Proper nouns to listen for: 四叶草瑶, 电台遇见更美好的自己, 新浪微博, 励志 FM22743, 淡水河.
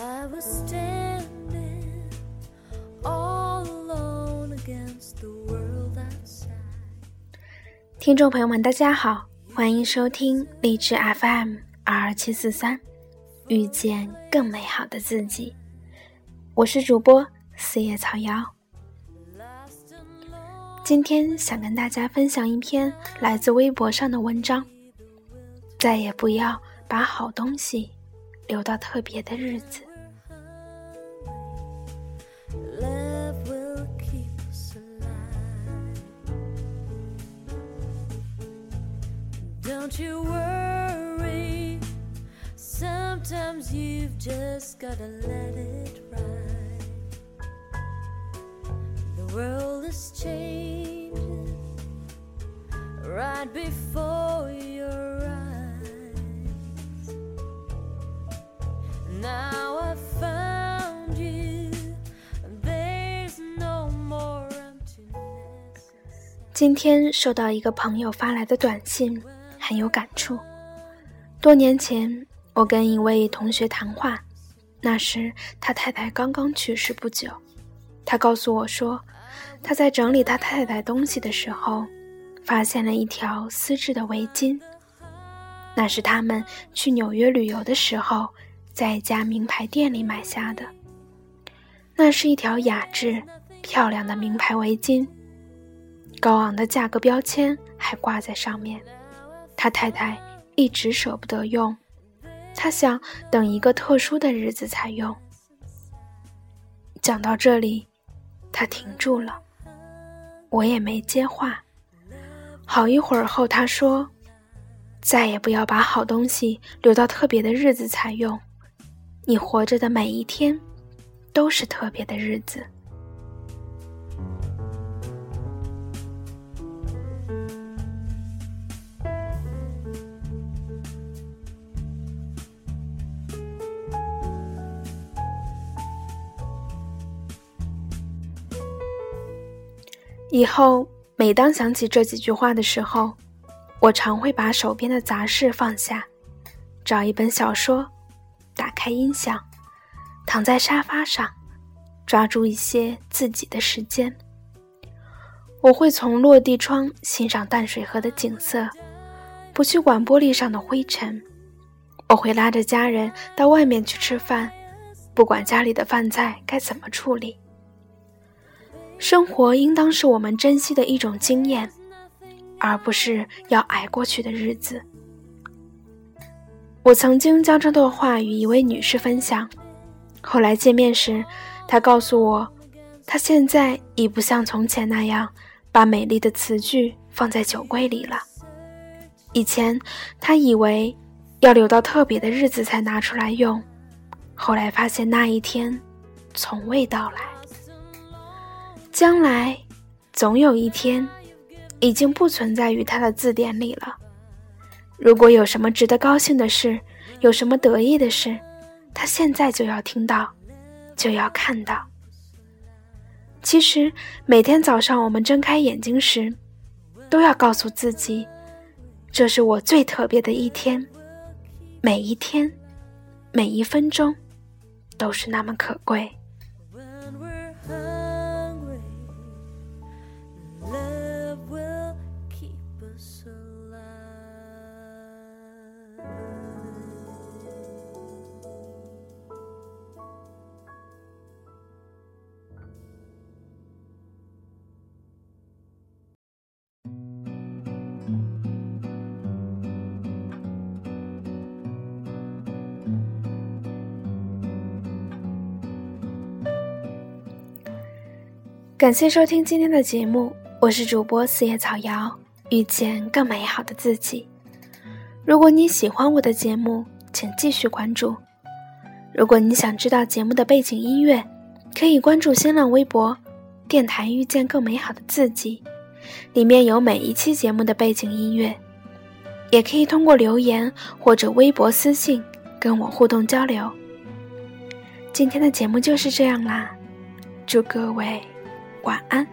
I was standing all alone against the world outside. 听众朋友们，大家好，欢迎收听励志 FM22743， 遇见更美好的自己。我是主播四叶草瑶。今天想跟大家分享一篇来自微博上的文章，再也不要把好东西留到特别的日子。今天收到一个朋友发来的短信，很有感触。多年前，我跟一位同学谈话，那时他太太刚刚去世不久。他告诉我说，他在整理他太太东西的时候，发现了一条丝质的围巾。那是他们去纽约旅游的时候，在一家名牌店里买下的。那是一条雅致、漂亮的名牌围巾。高昂的价格标签还挂在上面，他太太一直舍不得用，他想等一个特殊的日子才用。讲到这里，他停住了，我也没接话。好一会儿后，他说：“再也不要把好东西留到特别的日子才用，你活着的每一天都是特别的日子。”以后每当想起这几句话的时候，我常会把手边的杂事放下，找一本小说，打开音响，躺在沙发上，抓住一些自己的时间。我会从落地窗欣赏淡水河的景色，不去管玻璃上的灰尘。我会拉着家人到外面去吃饭，不管家里的饭菜该怎么处理。生活应当是我们珍惜的一种经验，而不是要挨过去的日子。我曾经将这段话与一位女士分享，后来见面时，她告诉我，她现在已不像从前那样把美丽的词句放在酒柜里了。以前她以为要留到特别的日子才拿出来用，后来发现那一天从未到来。将来总有一天已经不存在于他的字典里了。如果有什么值得高兴的事，有什么得意的事，他现在就要听到，就要看到。其实每天早上我们睁开眼睛时，都要告诉自己，这是我最特别的一天，每一天，每一分钟都是那么可贵。感谢收听今天的节目，我是主播四叶草瑶，遇见更美好的自己。如果你喜欢我的节目，请继续关注。如果你想知道节目的背景音乐，可以关注新浪微博电台遇见更美好的自己，里面有每一期节目的背景音乐。也可以通过留言或者微博私信跟我互动交流。今天的节目就是这样啦，祝各位晚安。